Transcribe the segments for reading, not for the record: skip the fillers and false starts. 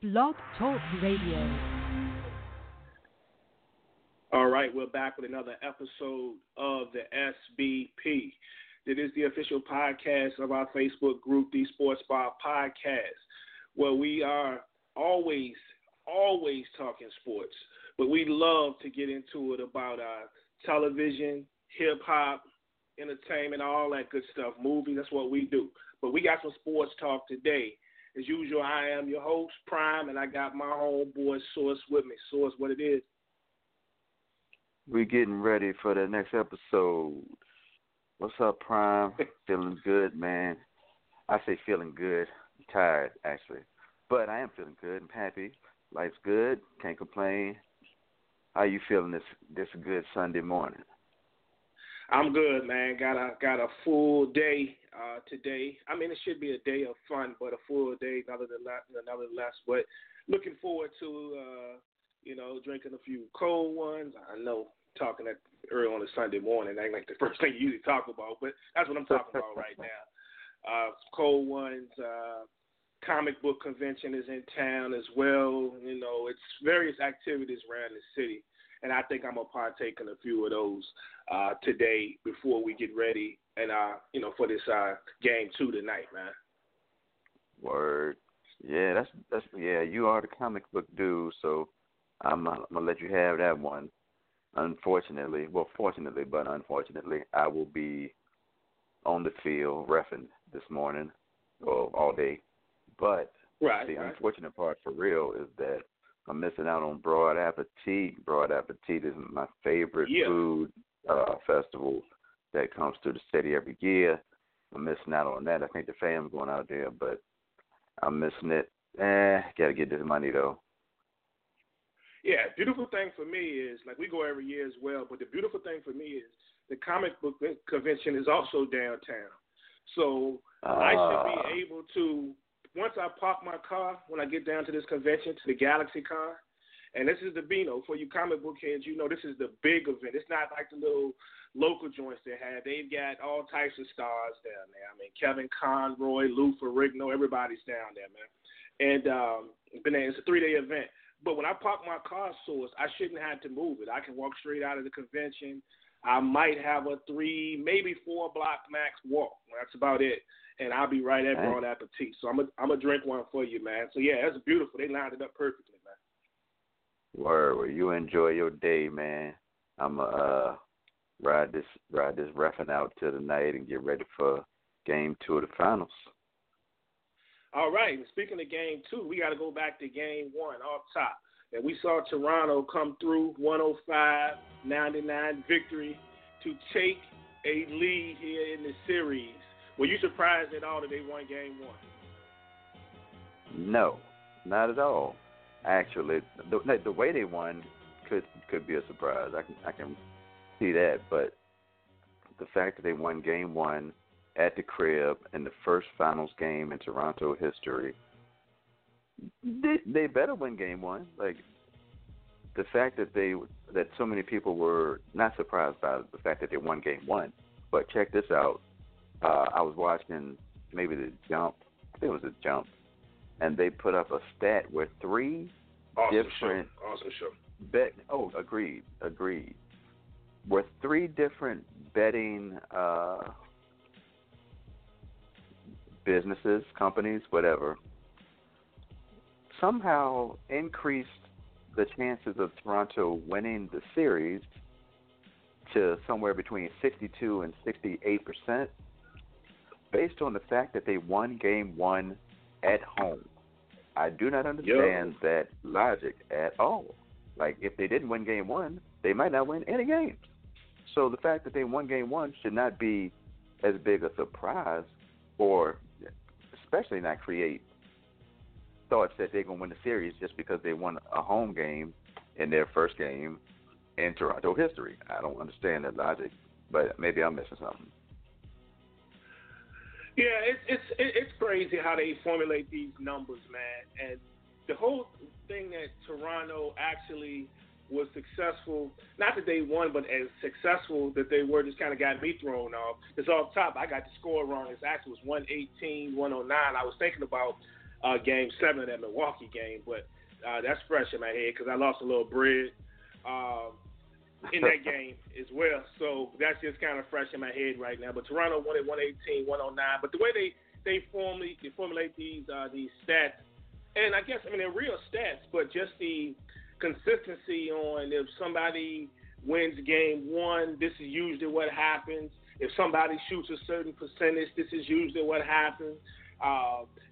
Blog Talk Radio. All right, we're back with another episode of the SBP. It is the official podcast of our Facebook group, the Sports Bar Podcast, where we are always talking sports, but we love to get into it about our television, hip-hop, entertainment, all that good stuff, movies. That's what we do. But we got some sports talk today. As usual, I am your host, Prime, and I got my homeboy Source with me. Source, what it is? We're getting ready for the next episode. What's up, Prime? Feeling good, man. I say feeling good. I'm tired, actually. But I am feeling good. I'm happy. Life's good. Can't complain. How you feeling this good Sunday morning? I'm good, man. Got a full day today. I mean, it should be a day of fun, but a full day nonetheless. But looking forward to, drinking a few cold ones. I know talking that early on a Sunday morning, ain't like the first thing you usually talk about, but that's what I'm talking about right now. Cold ones. Comic book convention is in town as well. You know, it's various activities around the city. And I think I'm going to partake in a few of those today before we get ready and, for this game two tonight, man. Word. Yeah, that's you are the comic book dude, so I'm going to let you have that one. Unfortunately, well, fortunately, but unfortunately, I will be on the field reffing this morning or all day. But the unfortunate part for real is that I'm missing out on Broad Appetite. Broad Appetite is my favorite food festival that comes to the city every year. I'm missing out on that. I think the fam's going out there, but I'm missing it. Got to get this money, though. Yeah, beautiful thing for me is, like, we go every year as well, but the beautiful thing for me is the comic book convention is also downtown. So I should be able to... Once I park my car, when I get down to this convention, to the Galaxy Con, and this is the Beano, for you comic book heads, you know this is the big event. It's not like the little local joints they have. They've got all types of stars down there. I mean, Kevin Conroy, Lou Ferrigno, everybody's down there, man. And it's a 3-day event. But when I park my car, Source, I shouldn't have to move it. I can walk straight out of the convention. I might have a 3, maybe 4-block max walk. That's about it. And I'll be right at Broad Appetite. So I'm going to drink one for you, man. So, yeah, that's beautiful. They lined it up perfectly, man. Word. You enjoy your day, man. I'm going to ride this reffing out till the night and get ready for game 2 of the finals. All right. Speaking of game 2, we got to go back to game 1 off top. And we saw Toronto come through 105-99 victory to take a lead here in the series. Were you surprised at all that they won game 1? No, not at all. Actually, the way they won could be a surprise. I can see that, but the fact that they won game 1 at the crib in the first finals game in Toronto history, they better win game 1. Like the fact that so many people were not surprised by the fact that they won game 1, but check this out. I was watching maybe the Jump. I think it was the Jump. And they put up a stat where three different... Awesome show. Agreed. Where three different betting businesses, companies, whatever, somehow increased the chances of Toronto winning the series to somewhere between 62 and 68%. Based on the fact that they won game 1 at home. I do not understand that logic at all. Like, if they didn't win game 1, they might not win any games. So the fact that they won game 1 should not be as big a surprise, or especially not create thoughts that they're going to win the series just because they won a home game in their first game in Toronto history. I don't understand that logic, but maybe I'm missing something. Yeah, it's crazy how they formulate these numbers, man. And the whole thing that Toronto actually was successful, not that they won, but as successful that they were, just kind of got me thrown off. It's off top. I got the score wrong. It actually was 118-109. I was thinking about Game 7 of that Milwaukee game, but that's fresh in my head because I lost a little bread in that game as well. So that's just kind of fresh in my head right now. But Toronto won at 118, 109. But the way they formulate these stats, and I guess, I mean, they're real stats, but just the consistency on if somebody wins game one, this is usually what happens. If somebody shoots a certain percentage, this is usually what happens.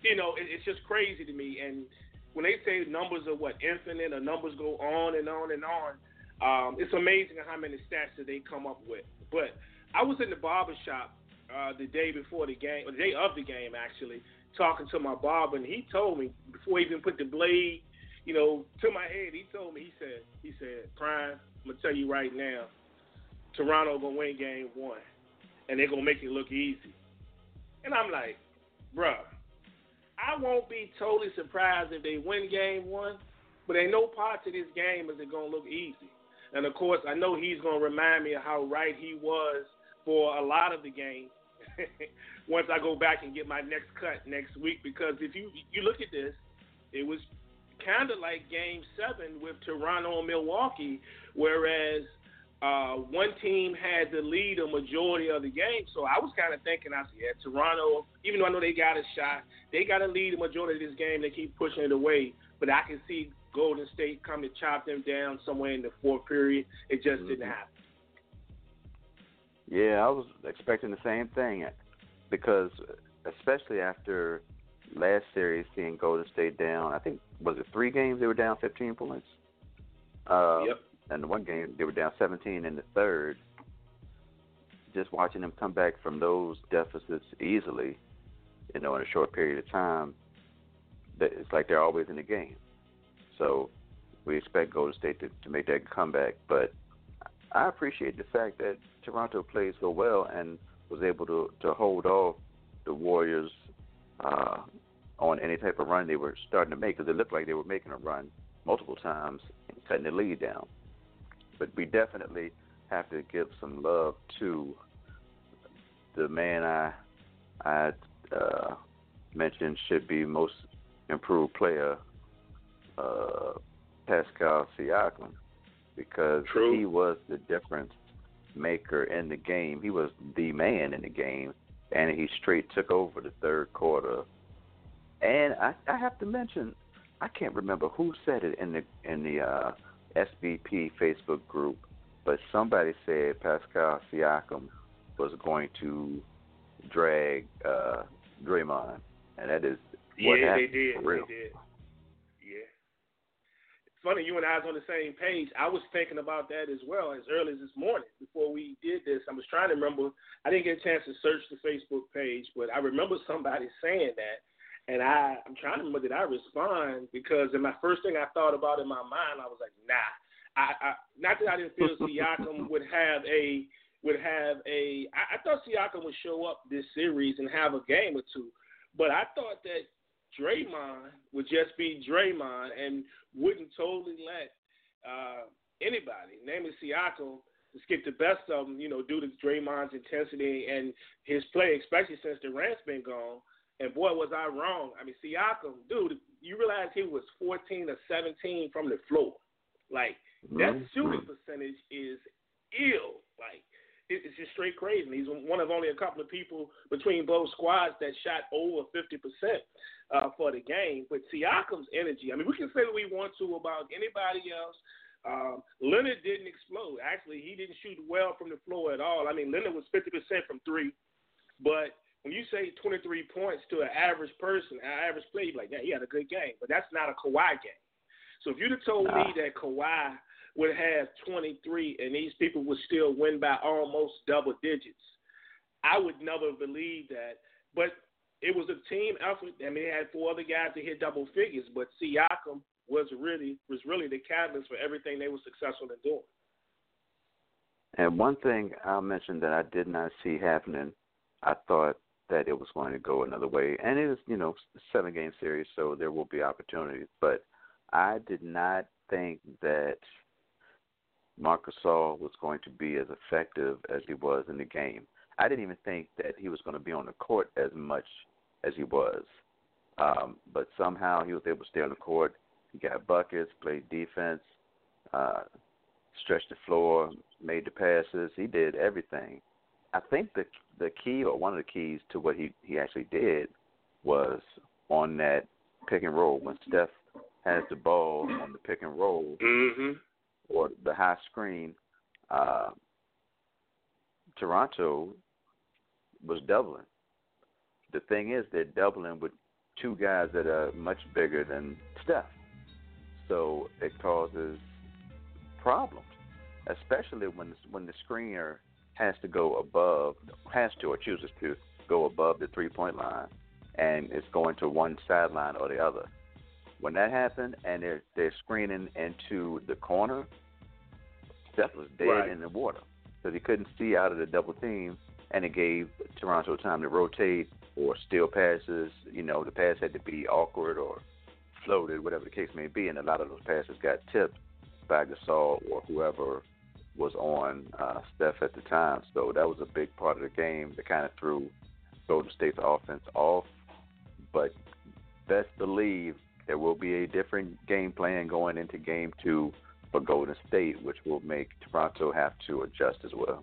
You know, it's just crazy to me. And when they say numbers are what, infinite, or numbers go on and on and on, it's amazing how many stats that they come up with. But I was in the barbershop the day before the game, or the day of the game, actually, talking to my barber, and he told me, before he even put the blade, you know, to my head, he told me, he said, Prime, I'm going to tell you right now, Toronto going to win game one, and they're going to make it look easy. And I'm like, bruh, I won't be totally surprised if they win game one, but ain't no part to this game is it going to look easy. And, of course, I know he's going to remind me of how right he was for a lot of the game once I go back and get my next cut next week, because if you look at this, it was kind of like Game 7 with Toronto and Milwaukee, whereas one team had to lead a majority of the game. So I was kind of thinking, I said, yeah, Toronto, even though I know they got a shot, they got to lead a majority of this game. They keep pushing it away. But I can see Golden State come to chop them down somewhere in the fourth period. It just didn't happen. Yeah, I was expecting the same thing because especially after last series seeing Golden State down, I think, was it 3 games they were down 15 points? Yep. And the one game they were down 17 in the third. Just watching them come back from those deficits easily, you know, in a short period of time, it's like they're always in the game. So we expect Golden State to make that comeback, but I appreciate the fact that Toronto played so well and was able to hold off the Warriors on any type of run they were starting to make, because it looked like they were making a run multiple times and cutting the lead down. But we definitely have to give some love to the man I mentioned should be most improved player, Pascal Siakam, because True. He was the difference maker in the game. He was the man in the game, and he straight took over the third quarter. And I have to mention, I can't remember who said it in the SBP Facebook group, but somebody said Pascal Siakam was going to drag Draymond, and that is what happened. They did. Funny, you and I was on the same page. I was thinking about that as well as early as this morning before we did this. I was trying to remember. I didn't get a chance to search the Facebook page, but I remember somebody saying that, and I'm trying to remember, did I respond? Because the first thing I thought about in my mind, I was like, nah. I not that I didn't feel Siakam would have a. I thought Siakam would show up this series and have a game or two, but I thought that Draymond would just be Draymond and wouldn't totally let anybody, namely Siakam, get the best of him, you know, due to Draymond's intensity and his play, especially since Durant's been gone. And boy, was I wrong. I mean, Siakam, dude, you realize he was 14 or 17 from the floor. Like, that shooting percentage is ill. Like, it's just straight crazy. He's one of only a couple of people between both squads that shot over 50%. For the game, but Siakam's energy. I mean, we can say what we want to about anybody else. Leonard didn't explode. Actually, he didn't shoot well from the floor at all. I mean, Leonard was 50% from three, but when you say 23 points to an average person, an average player, you're like, yeah, he had a good game, but that's not a Kawhi game. So if you'd have told me that Kawhi would have 23 and these people would still win by almost double digits, I would never believe that. But it was a team effort. I mean, they had 4 other guys that hit double figures, but Siakam was really the catalyst for everything they were successful in doing. And one thing I'll mention that I did not see happening, I thought that it was going to go another way. And it is, you know, a 7-game series, so there will be opportunities. But I did not think that Marc Gasol was going to be as effective as he was in the game. I didn't even think that he was going to be on the court as much as he was. But somehow he was able to stay on the court. He got buckets, played defense, stretched the floor, made the passes. He did everything. I think the key, or one of the keys to what he actually did, was on that pick and roll. When Steph has the ball on the pick and roll, mm-hmm. or the high screen, Toronto was doubling. The thing is, they're doubling with two guys that are much bigger than Steph. So it causes problems, especially when the screener chooses to go above the three-point line, and it's going to one sideline or the other. When that happened, and they're screening into the corner, Steph was dead in the water, because he couldn't see out of the double team, and it gave Toronto time to rotate or steal passes. You know, the pass had to be awkward or floated, whatever the case may be, and a lot of those passes got tipped by Gasol or whoever was on Steph at the time. So that was a big part of the game that kind of threw Golden State's offense off. But best believe there will be a different game plan going into Game 2 for Golden State, which will make Toronto have to adjust as well.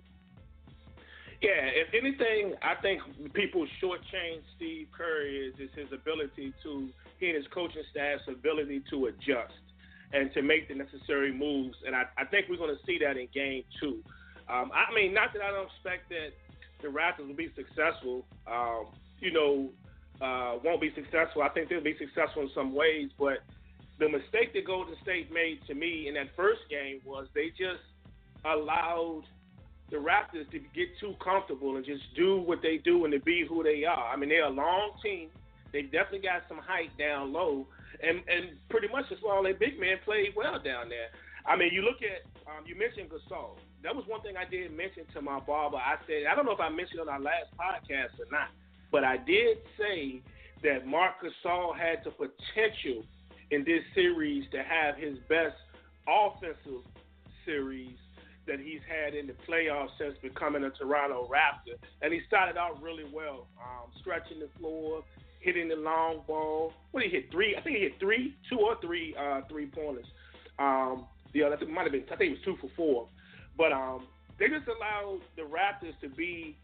Yeah, if anything, I think people shortchange Steve Kerr is his ability to, he and his coaching staff's ability to adjust and to make the necessary moves. And I think we're going to see that in Game 2. I mean, not that I don't expect that the Raptors will be successful, won't be successful. I think they'll be successful in some ways, but the mistake that Golden State made to me in that first game was they just allowed the Raptors to get too comfortable and just do what they do and to be who they are. I mean, they're a long team. They've definitely got some height down low, and pretty much that's why all their big men played well down there. I mean, you look at, you mentioned Gasol. That was one thing I did mention to my barber. I said, I don't know if I mentioned on our last podcast or not, but I did say that Marc Gasol had the potential in this series to have his best offensive series that he's had in the playoffs since becoming a Toronto Raptor. And he started out really well, stretching the floor, hitting the long ball. What did he hit? Two or three three-pointers. I think it was 2 for 4. But they just allowed the Raptors to be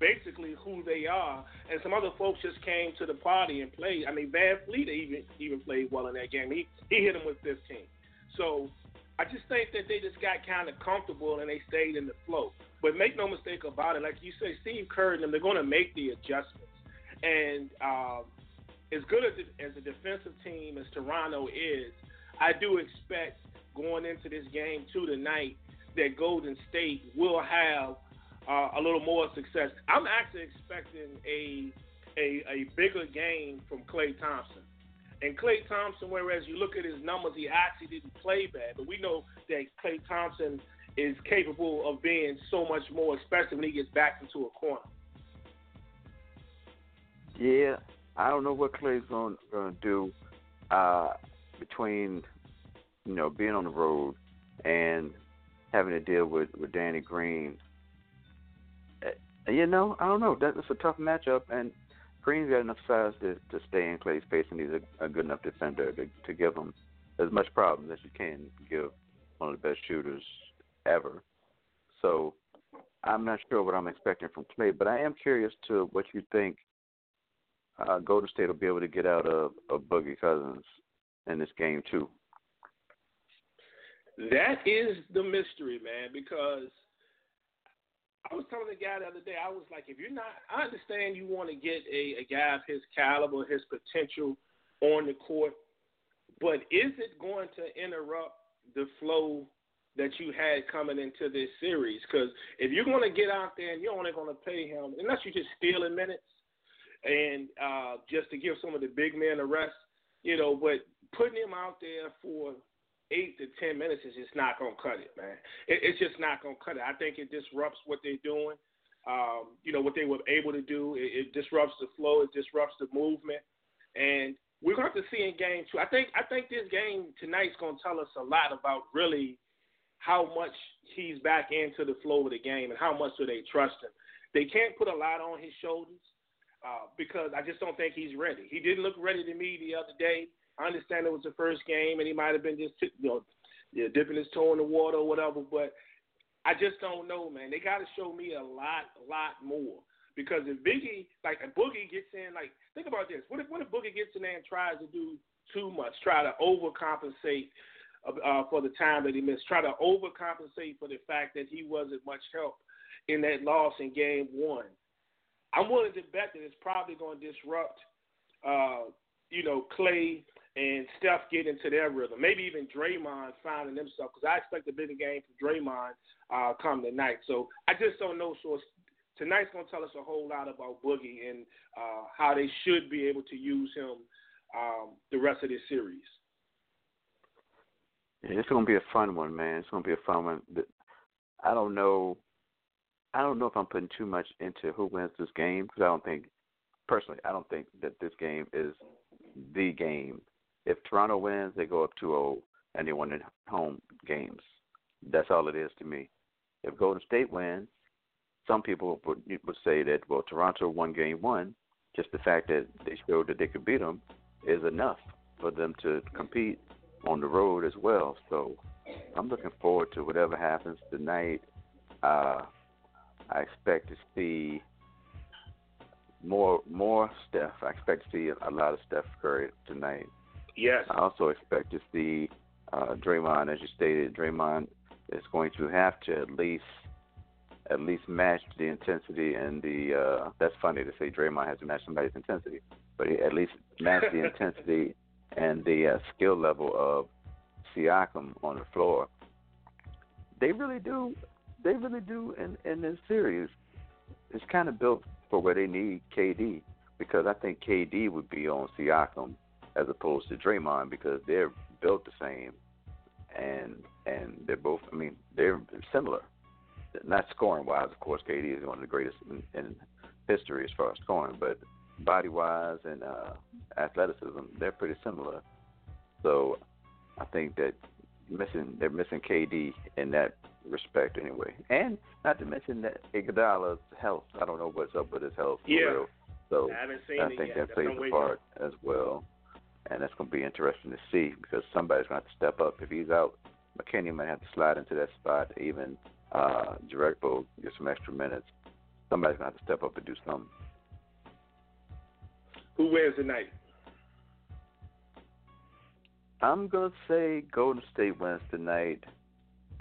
basically who they are. And some other folks just came to the party and played. I mean, Van Fleet even played well in that game. He hit him with 15. So I just think that they just got kind of comfortable and they stayed in the flow. But make no mistake about it. Like you say, Steve Kerr and them, they're going to make the adjustments. And as good as a defensive team as Toronto is, I do expect going into this Game 2 tonight that Golden State will have a little more success. I'm actually expecting a bigger game from Klay Thompson. And Klay Thompson, whereas you look at his numbers, he actually didn't play bad. But we know that Klay Thompson is capable of being so much more, especially when he gets back into a corner. Yeah, I don't know what Klay's going to do between, you know, being on the road and having to deal with Danny Green. You know, I don't know. That's a tough matchup, and Green's got enough size to stay in Klay's pace, and he's a good enough defender to give him as much problem as you can give one of the best shooters ever. So I'm not sure what I'm expecting from Klay, but I am curious to what you think Golden State will be able to get out of Boogie Cousins in this Game 2. That is the mystery, man, because I was telling the guy the other day, I was like, I understand you want to get a guy of his caliber, his potential on the court, but is it going to interrupt the flow that you had coming into this series? Because if you're going to get out there and you're only going to pay him, unless you're just stealing minutes, and just to give some of the big men a rest, you know, but putting him out there for 8 to 10 minutes is just not going to cut it, man. It's just not going to cut it. I think it disrupts what they're doing, what they were able to do. It disrupts the flow. It disrupts the movement. And we're going to have to see in Game 2. I think this game tonight's going to tell us a lot about really how much he's back into the flow of the game and how much do they trust him. They can't put a lot on his shoulders. because I just don't think he's ready. He didn't look ready to me the other day. I understand it was the first game, and he might have been just dipping his toe in the water or whatever, but I just don't know, man. They got to show me a lot more. Because if Biggie, like a Boogie gets in, like, think about this. What if Boogie gets in there and tries to do too much, try to overcompensate for the time that he missed, try to overcompensate for the fact that he wasn't much help in that loss in game one? I'm willing to bet that it's probably going to disrupt, Klay and Steph get into their rhythm. Maybe even Draymond finding himself, because I expect a bigger game from Draymond come tonight. So I just don't know. So tonight's going to tell us a whole lot about Boogie and how they should be able to use him the rest of this series. Yeah, it's going to be a fun one, man. It's going to be a fun one. I don't know if I'm putting too much into who wins this game, because I don't think that this game is the game. If Toronto wins, they go up 2-0, and they won in home games. That's all it is to me. If Golden State wins, some people would say that, well, Toronto won game one. Just the fact that they showed that they could beat them is enough for them to compete on the road as well. So I'm looking forward to whatever happens tonight. I expect to see more Steph. I expect to see a lot of Steph Curry tonight. Yes. I also expect to see Draymond, as you stated. Draymond is going to have to at least match the intensity and the that's funny to say Draymond has to match somebody's intensity, but he at least match the intensity and the skill level of Siakam on the floor. They really do in this series. It's kind of built for where they need KD, because I think KD would be on Siakam as opposed to Draymond, because they're built the same and they're both, I mean, they're similar. Not scoring-wise, of course, KD is one of the greatest in history as far as scoring, but body-wise and athleticism, they're pretty similar. So I think that they're missing KD in that respect anyway. And not to mention that Iguodala's health. I don't know what's up with his health for real. So I think that plays a part as well. And that's going to be interesting to see, because somebody's going to have to step up. If he's out, McKinney might have to slide into that spot, even Jarrett Bowe get some extra minutes. Somebody's going to have to step up and do something. Who wins tonight? I'm going to say Golden State wins tonight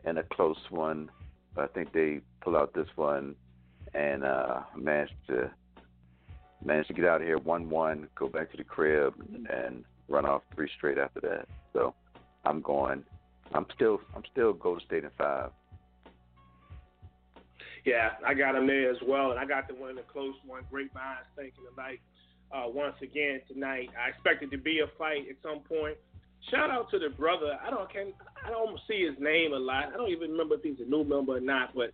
in a close one, but I think they pull out this one and manage to get out of here 1-1, go back to the crib, and run off three straight after that. So I'm still Golden State in 5. Yeah, I got them there as well, and I got the one in the close one. Great minds thinking alike once again tonight. I expect it to be a fight at some point. Shout out to the brother. I don't see his name a lot. I don't even remember if he's a new member or not, but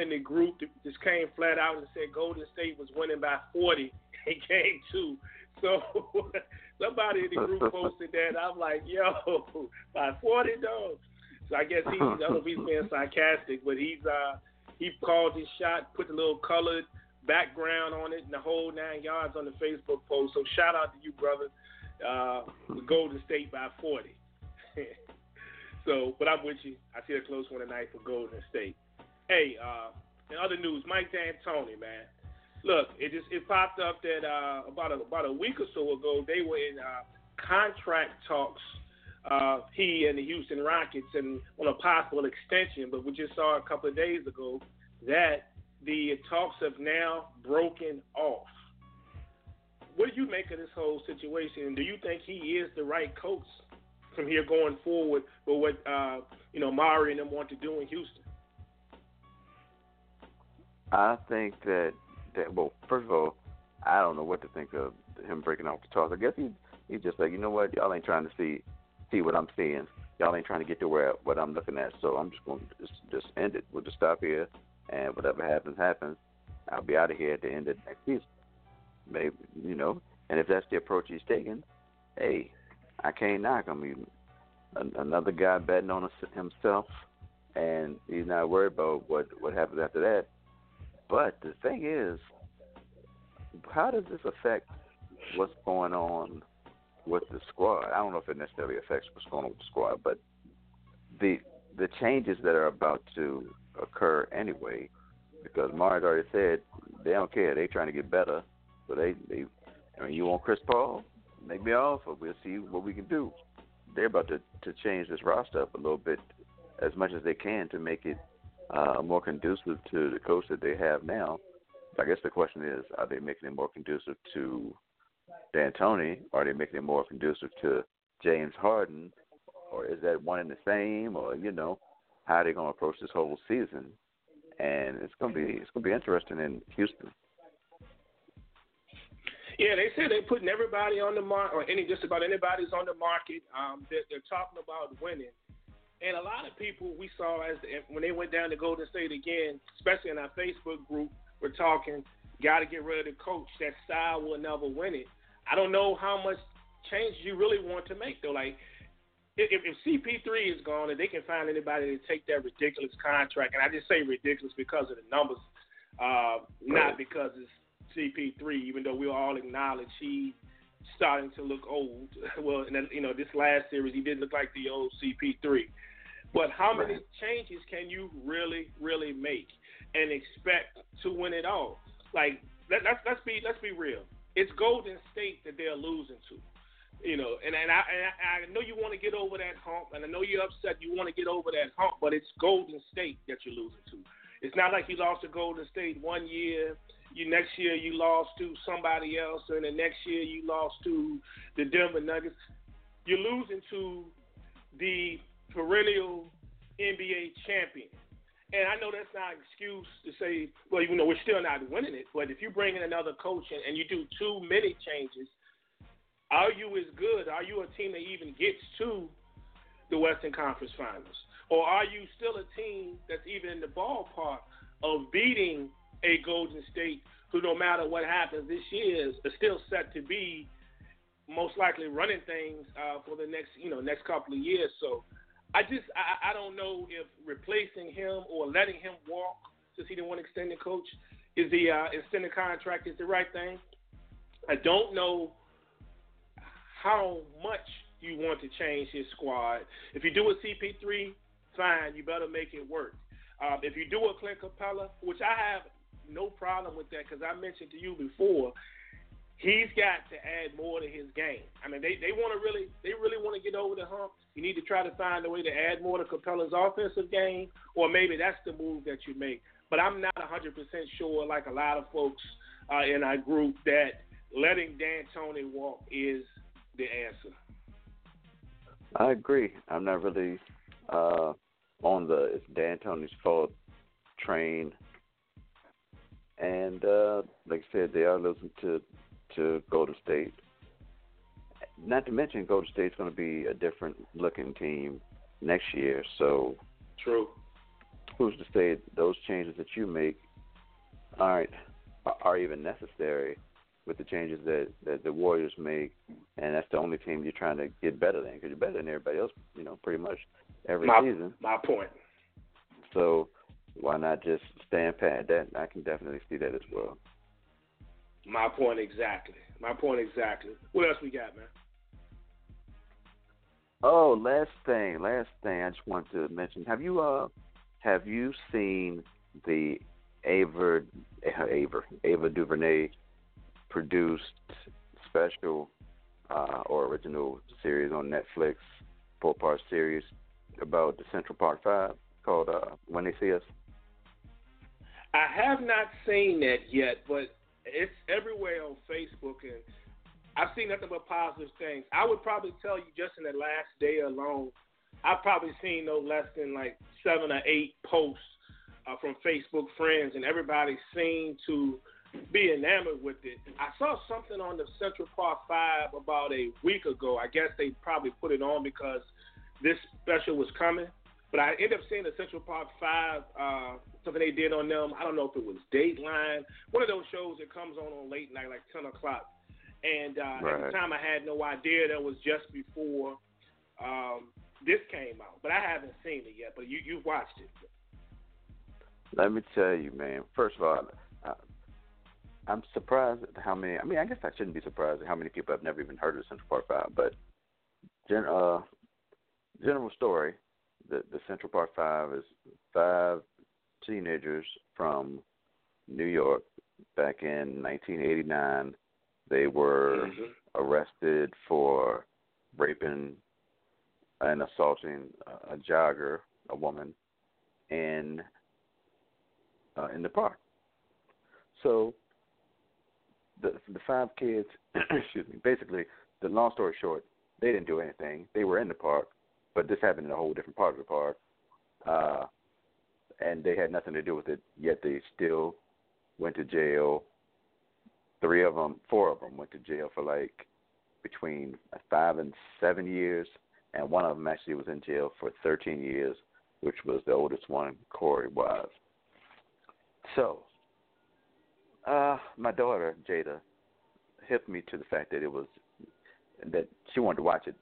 in the group that just came flat out and said Golden State was winning by 40 in game two. So somebody in the group posted that. I'm like, yo, by 40, dog. So I guess I don't know if he's being sarcastic, but he called his shot, put the little colored background on it, and the whole 9 yards on the Facebook post. So shout out to you, brother. Golden State by 40. So, but I'm with you. I see a close one tonight for Golden State. Hey, in other news, Mike D'Antoni, man. Look, it popped up that about a week or so ago they were in contract talks. He and the Houston Rockets and on a possible extension, but we just saw a couple of days ago that the talks have now broken off. What do you make of this whole situation? And do you think he is the right coach from here going forward for what Maury and them want to do in Houston? I think that well, first of all, I don't know what to think of him breaking off the talks. I guess he's just like, you know what, y'all ain't trying to see what I'm seeing. Y'all ain't trying to get to where what I'm looking at, so I'm just going to just end it. We'll just stop here, and whatever happens. I'll be out of here at the end of next season. Maybe, and if that's the approach he's taking, hey, I can't knock him. Another guy betting on himself, and he's not worried about what happens after that. But the thing is, how does this affect what's going on with the squad? I don't know if it necessarily affects what's going on with the squad, but the changes that are about to occur anyway, because Marge already said they don't care. They're trying to get better. So they I mean, you want Chris Paul? Make me off, or we'll see what we can do. They're about to change this roster up a little bit as much as they can to make it more conducive to the coach that they have now. I guess the question is, are they making it more conducive to D'Antoni? Are they making it more conducive to James Harden? Or is that one and the same? Or, you know, how are they going to approach this whole season? And it's going to be interesting in Houston. Yeah, they said they're putting everybody on the market, or just about anybody's on the market. They're talking about winning. And a lot of people we saw when they went down to Golden State again, especially in our Facebook group, we're talking, got to get rid of the coach. That style will never win it. I don't know how much change you really want to make, though. Like, if CP3 is gone and they can find anybody to take that ridiculous contract, and I just say ridiculous because of the numbers, not because it's CP3, even though we all acknowledge he's starting to look old. Well, and then, this last series, he didn't look like the old CP3. But how many changes can you really, really make and expect to win it all? Like, let's be real. It's Golden State that they're losing to, And I know you want to get over that hump, and I know you're upset. You want to get over that hump, but it's Golden State that you're losing to. It's not like you lost to Golden State one year. Next year you lost to somebody else, and the next year you lost to the Denver Nuggets. You're losing to the perennial NBA champion. And I know that's not an excuse to say, well, we're still not winning it, but if you bring in another coach and you do too many changes, are you as good? Are you a team that even gets to the Western Conference Finals? Or are you still a team that's even in the ballpark of beating a Golden State who, no matter what happens this year, is still set to be most likely running things for the next couple of years? So I don't know if replacing him or letting him walk, since he didn't want to extend the coach, is the extended contract is the right thing. I don't know how much you want to change his squad. If you do a CP3, fine, you better make it work. If you do a Clint Capella, which I have no problem with that, because I mentioned to you before, he's got to add more to his game. I mean, they really want to get over the hump. You need to try to find a way to add more to Capella's offensive game, or maybe that's the move that you make. But I'm not 100% sure, like a lot of folks in our group, that letting D'Antoni walk is the answer. I agree. I'm not really on the it's D'Antoni's fault train. And like I said, they are losing to Golden State. Not to mention, Golden State's going to be a different looking team next year. So, true. Who's to say those changes that you make are even necessary with the changes that the Warriors make? And that's the only team you're trying to get better than, because you're better than everybody else, pretty much every season. My point. So why not just stand pat? That I can definitely see that as well. My point exactly. What else we got, man? Oh, last thing. I just wanted to mention. Have you seen the Ava DuVernay produced special or original series on Netflix, 4-part series about the Central Park Five called When They See Us? I have not seen that yet, but it's everywhere on Facebook, and I've seen nothing but positive things. I would probably tell you, just in the last day alone, I've probably seen no less than like 7 or 8 posts from Facebook friends, and everybody seemed to be enamored with it. I saw something on the Central Park Five about a week ago. I guess they probably put it on because this special was coming, but I ended up seeing the Central Park Five, something they did on them. I don't know if it was Dateline, one of those shows that comes on late night, like 10 o'clock. And at the time, I had no idea. That was just before this came out. But I haven't seen it yet, but you've watched it. Let me tell you, man. First of all, I'm surprised at how many. I mean, I guess I shouldn't be surprised at how many people have never even heard of Central Park Five. But general story, the Central Park Five is five teenagers from New York back in 1989. They were arrested for raping and assaulting a jogger, a woman, in the park. So the five kids, excuse me, basically, the long story short, they didn't do anything. They were in the park, but this happened in a whole different part of the park, and they had nothing to do with it, yet they still went to jail. Four of them went to jail for like between 5 and 7 years, and one of them actually was in jail for 13 years, which was the oldest one, Corey was. So, my daughter, Jada, hit me to the fact that she wanted to watch it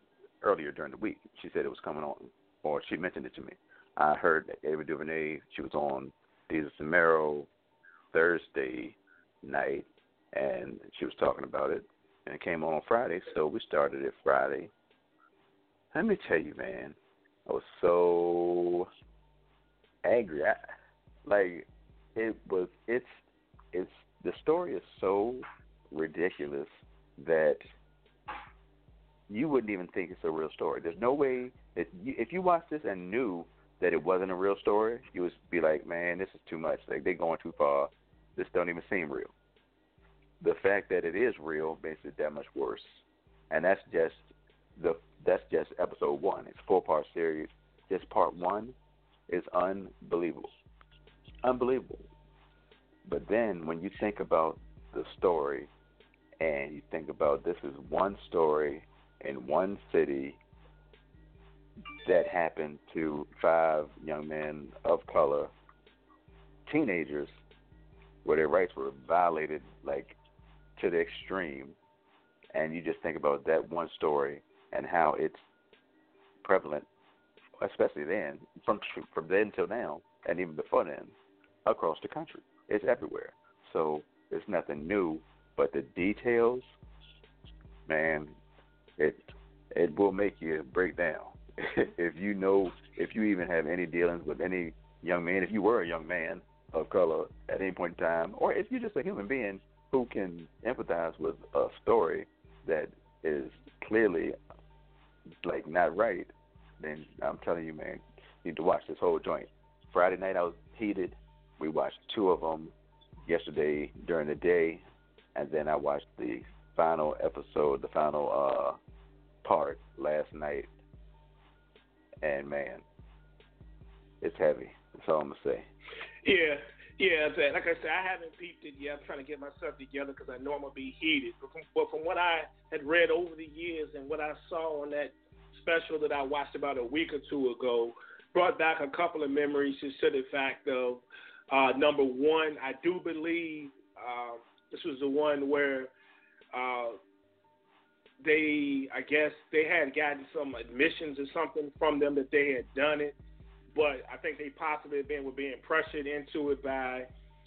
earlier during the week. She said it was coming on, or she mentioned it to me. I heard that Ava DuVernay, she was on Desus and Mero Thursday night, and she was talking about it, and it came on Friday, so we started it Friday. Let me tell you, man, I was so angry. The story is so ridiculous that you wouldn't even think it's a real story. There's no way that if you watched this and knew that it wasn't a real story, you would be like, man, this is too much. Like, they're going too far. This don't even seem real. The fact that it is real makes it that much worse, and that's just episode one. It's a 4-part series. Just part one is unbelievable. But then when you think about the story, and you think about this is one story in one city that happened to five young men of color, teenagers, where their rights were violated like to the extreme, and you just think about that one story and how it's prevalent, especially then, from then till now, and even before then, across the country. It's everywhere. So it's nothing new, but the details, man, it will make you break down. If you even have any dealings with any young man, if you were a young man of color at any point in time, or if you're just a human being who can empathize with a story that is clearly like not right, then I'm telling you, man, you need to watch this whole joint. Friday night I was heated. We watched 2 of them yesterday during the day, and then I watched the final episode, the final part last night. And man, it's heavy. That's all I'm gonna say. Yeah, like I said, I haven't peeped it yet. I'm trying to get myself together because I know I'm going to be heated. But from what I had read over the years and what I saw on that special that I watched about a week or two ago, brought back a couple of memories just to the fact of, number one, I do believe this was the one where they had gotten some admissions or something from them that they had done it. But I think they possibly were being pressured into it by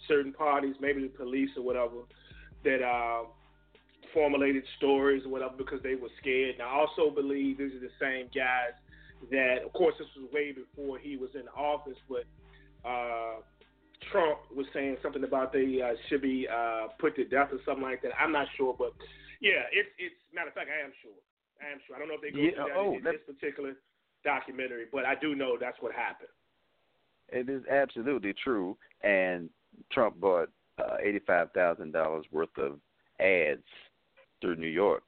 certain parties, maybe the police or whatever, that formulated stories or whatever because they were scared. And I also believe these are the same guys that, of course, this was way before he was in office, but Trump was saying something about they should be put to death or something like that. I'm not sure, but, yeah, it's matter of fact, I am sure. I don't know if they go through that in this particular documentary, but I do know that's what happened. It is absolutely true, and Trump bought $85,000 worth of ads through New York,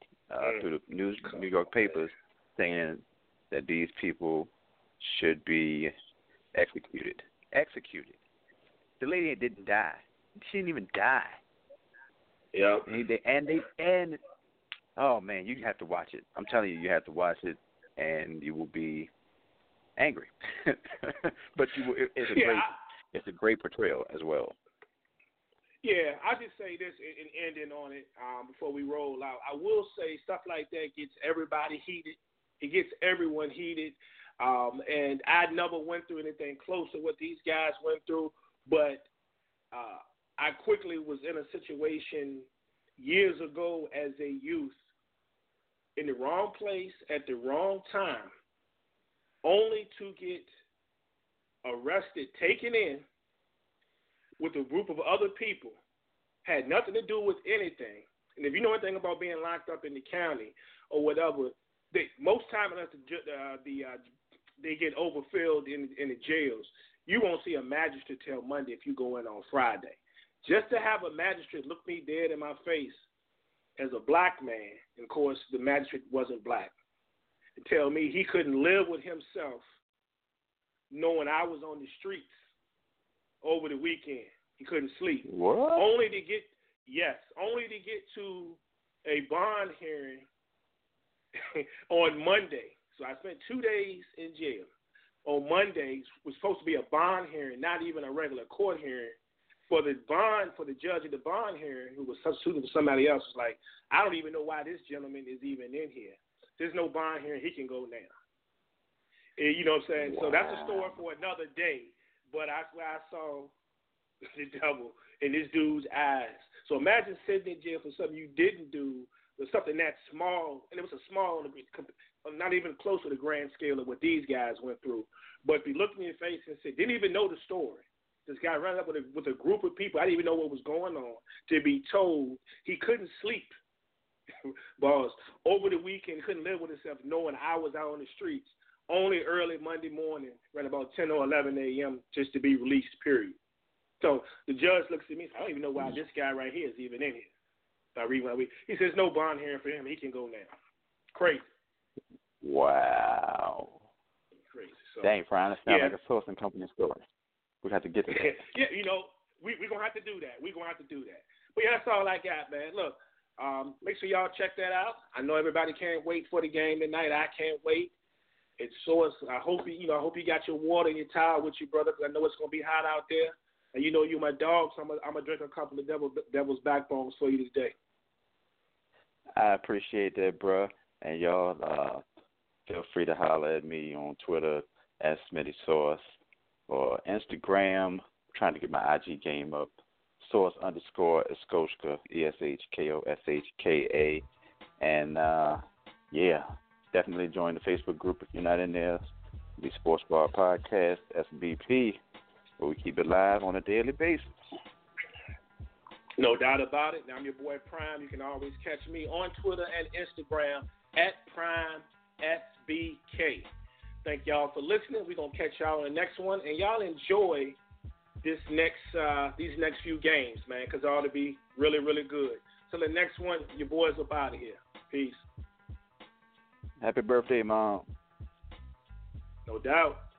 through the New York papers, saying that these people should be executed. Executed. The lady didn't die. She didn't even die. Yeah. And oh man, you have to watch it. I'm telling you, you have to watch it. And you will be angry, but it's a great portrayal as well. Yeah, I'll just say this in ending on it before we roll out. I will say stuff like that gets everybody heated. It gets everyone heated, and I never went through anything close to what these guys went through. But I quickly was in a situation years ago as a youth in the wrong place at the wrong time, only to get arrested, taken in with a group of other people. Had nothing to do with anything. And if you know anything about being locked up in the county or whatever, most time they get overfilled in the jails. You won't see a magistrate till Monday if you go in on Friday. Just to have a magistrate look me dead in my face as a black man, and of course the magistrate wasn't black, and tell me he couldn't live with himself knowing I was on the streets over the weekend. He couldn't sleep. What? Only to get to a bond hearing on Monday. So I spent 2 days in jail. On Monday was supposed to be a bond hearing, not even a regular court hearing. For the judge at the bond hearing, who was substituting for somebody else, was like, I don't even know why this gentleman is even in here. There's no bond hearing. He can go now. And you know what I'm saying? Wow. So that's a story for another day. But that's where I saw the devil in this dude's eyes. So imagine sitting in jail for something you didn't do, but something that small, and it was a small, not even close to the grand scale of what these guys went through. But if you looked in your face and said, didn't even know the story. This guy ran up with a group of people. I didn't even know what was going on. To be told he couldn't sleep, boss, over the weekend, couldn't live with himself knowing I was out on the streets only early Monday morning, right about 10 or 11 a.m., just to be released, period. So the judge looks at me and says, I don't even know why this guy right here is even in here. So I read what I read. He says, no bond hearing for him. He can go now. Crazy. Wow. Crazy. So, dang, Brian, that sounds like a source and company story. We'd have to get to that. Yeah, you know, we're going to have to do that. We're going to have to do that. But, yeah, that's all I got, man. Look, make sure y'all check that out. I know everybody can't wait for the game tonight. I can't wait. It's so I hope you got your water and your towel with you, brother, because I know it's going to be hot out there. And, you know, you're my dog, so I'm going to drink a couple of Devil's Backbones for you today. I appreciate that, bro. And, y'all, feel free to holler at me on Twitter at SmittySauce. Or Instagram, I'm trying to get my IG game up, source_Escoshka, ESHKOSHKA. And, definitely join the Facebook group if you're not in there. The Sports Bar Podcast, SBP, where we keep it live on a daily basis. No doubt about it. Now I'm your boy Prime. You can always catch me on Twitter and Instagram at PrimeSBK. Thank y'all for listening. We're going to catch y'all in the next one. And y'all enjoy these next few games, man, because it ought to be really, really good. So the next one, your boys up out of here. Peace. Happy birthday, Mom. No doubt.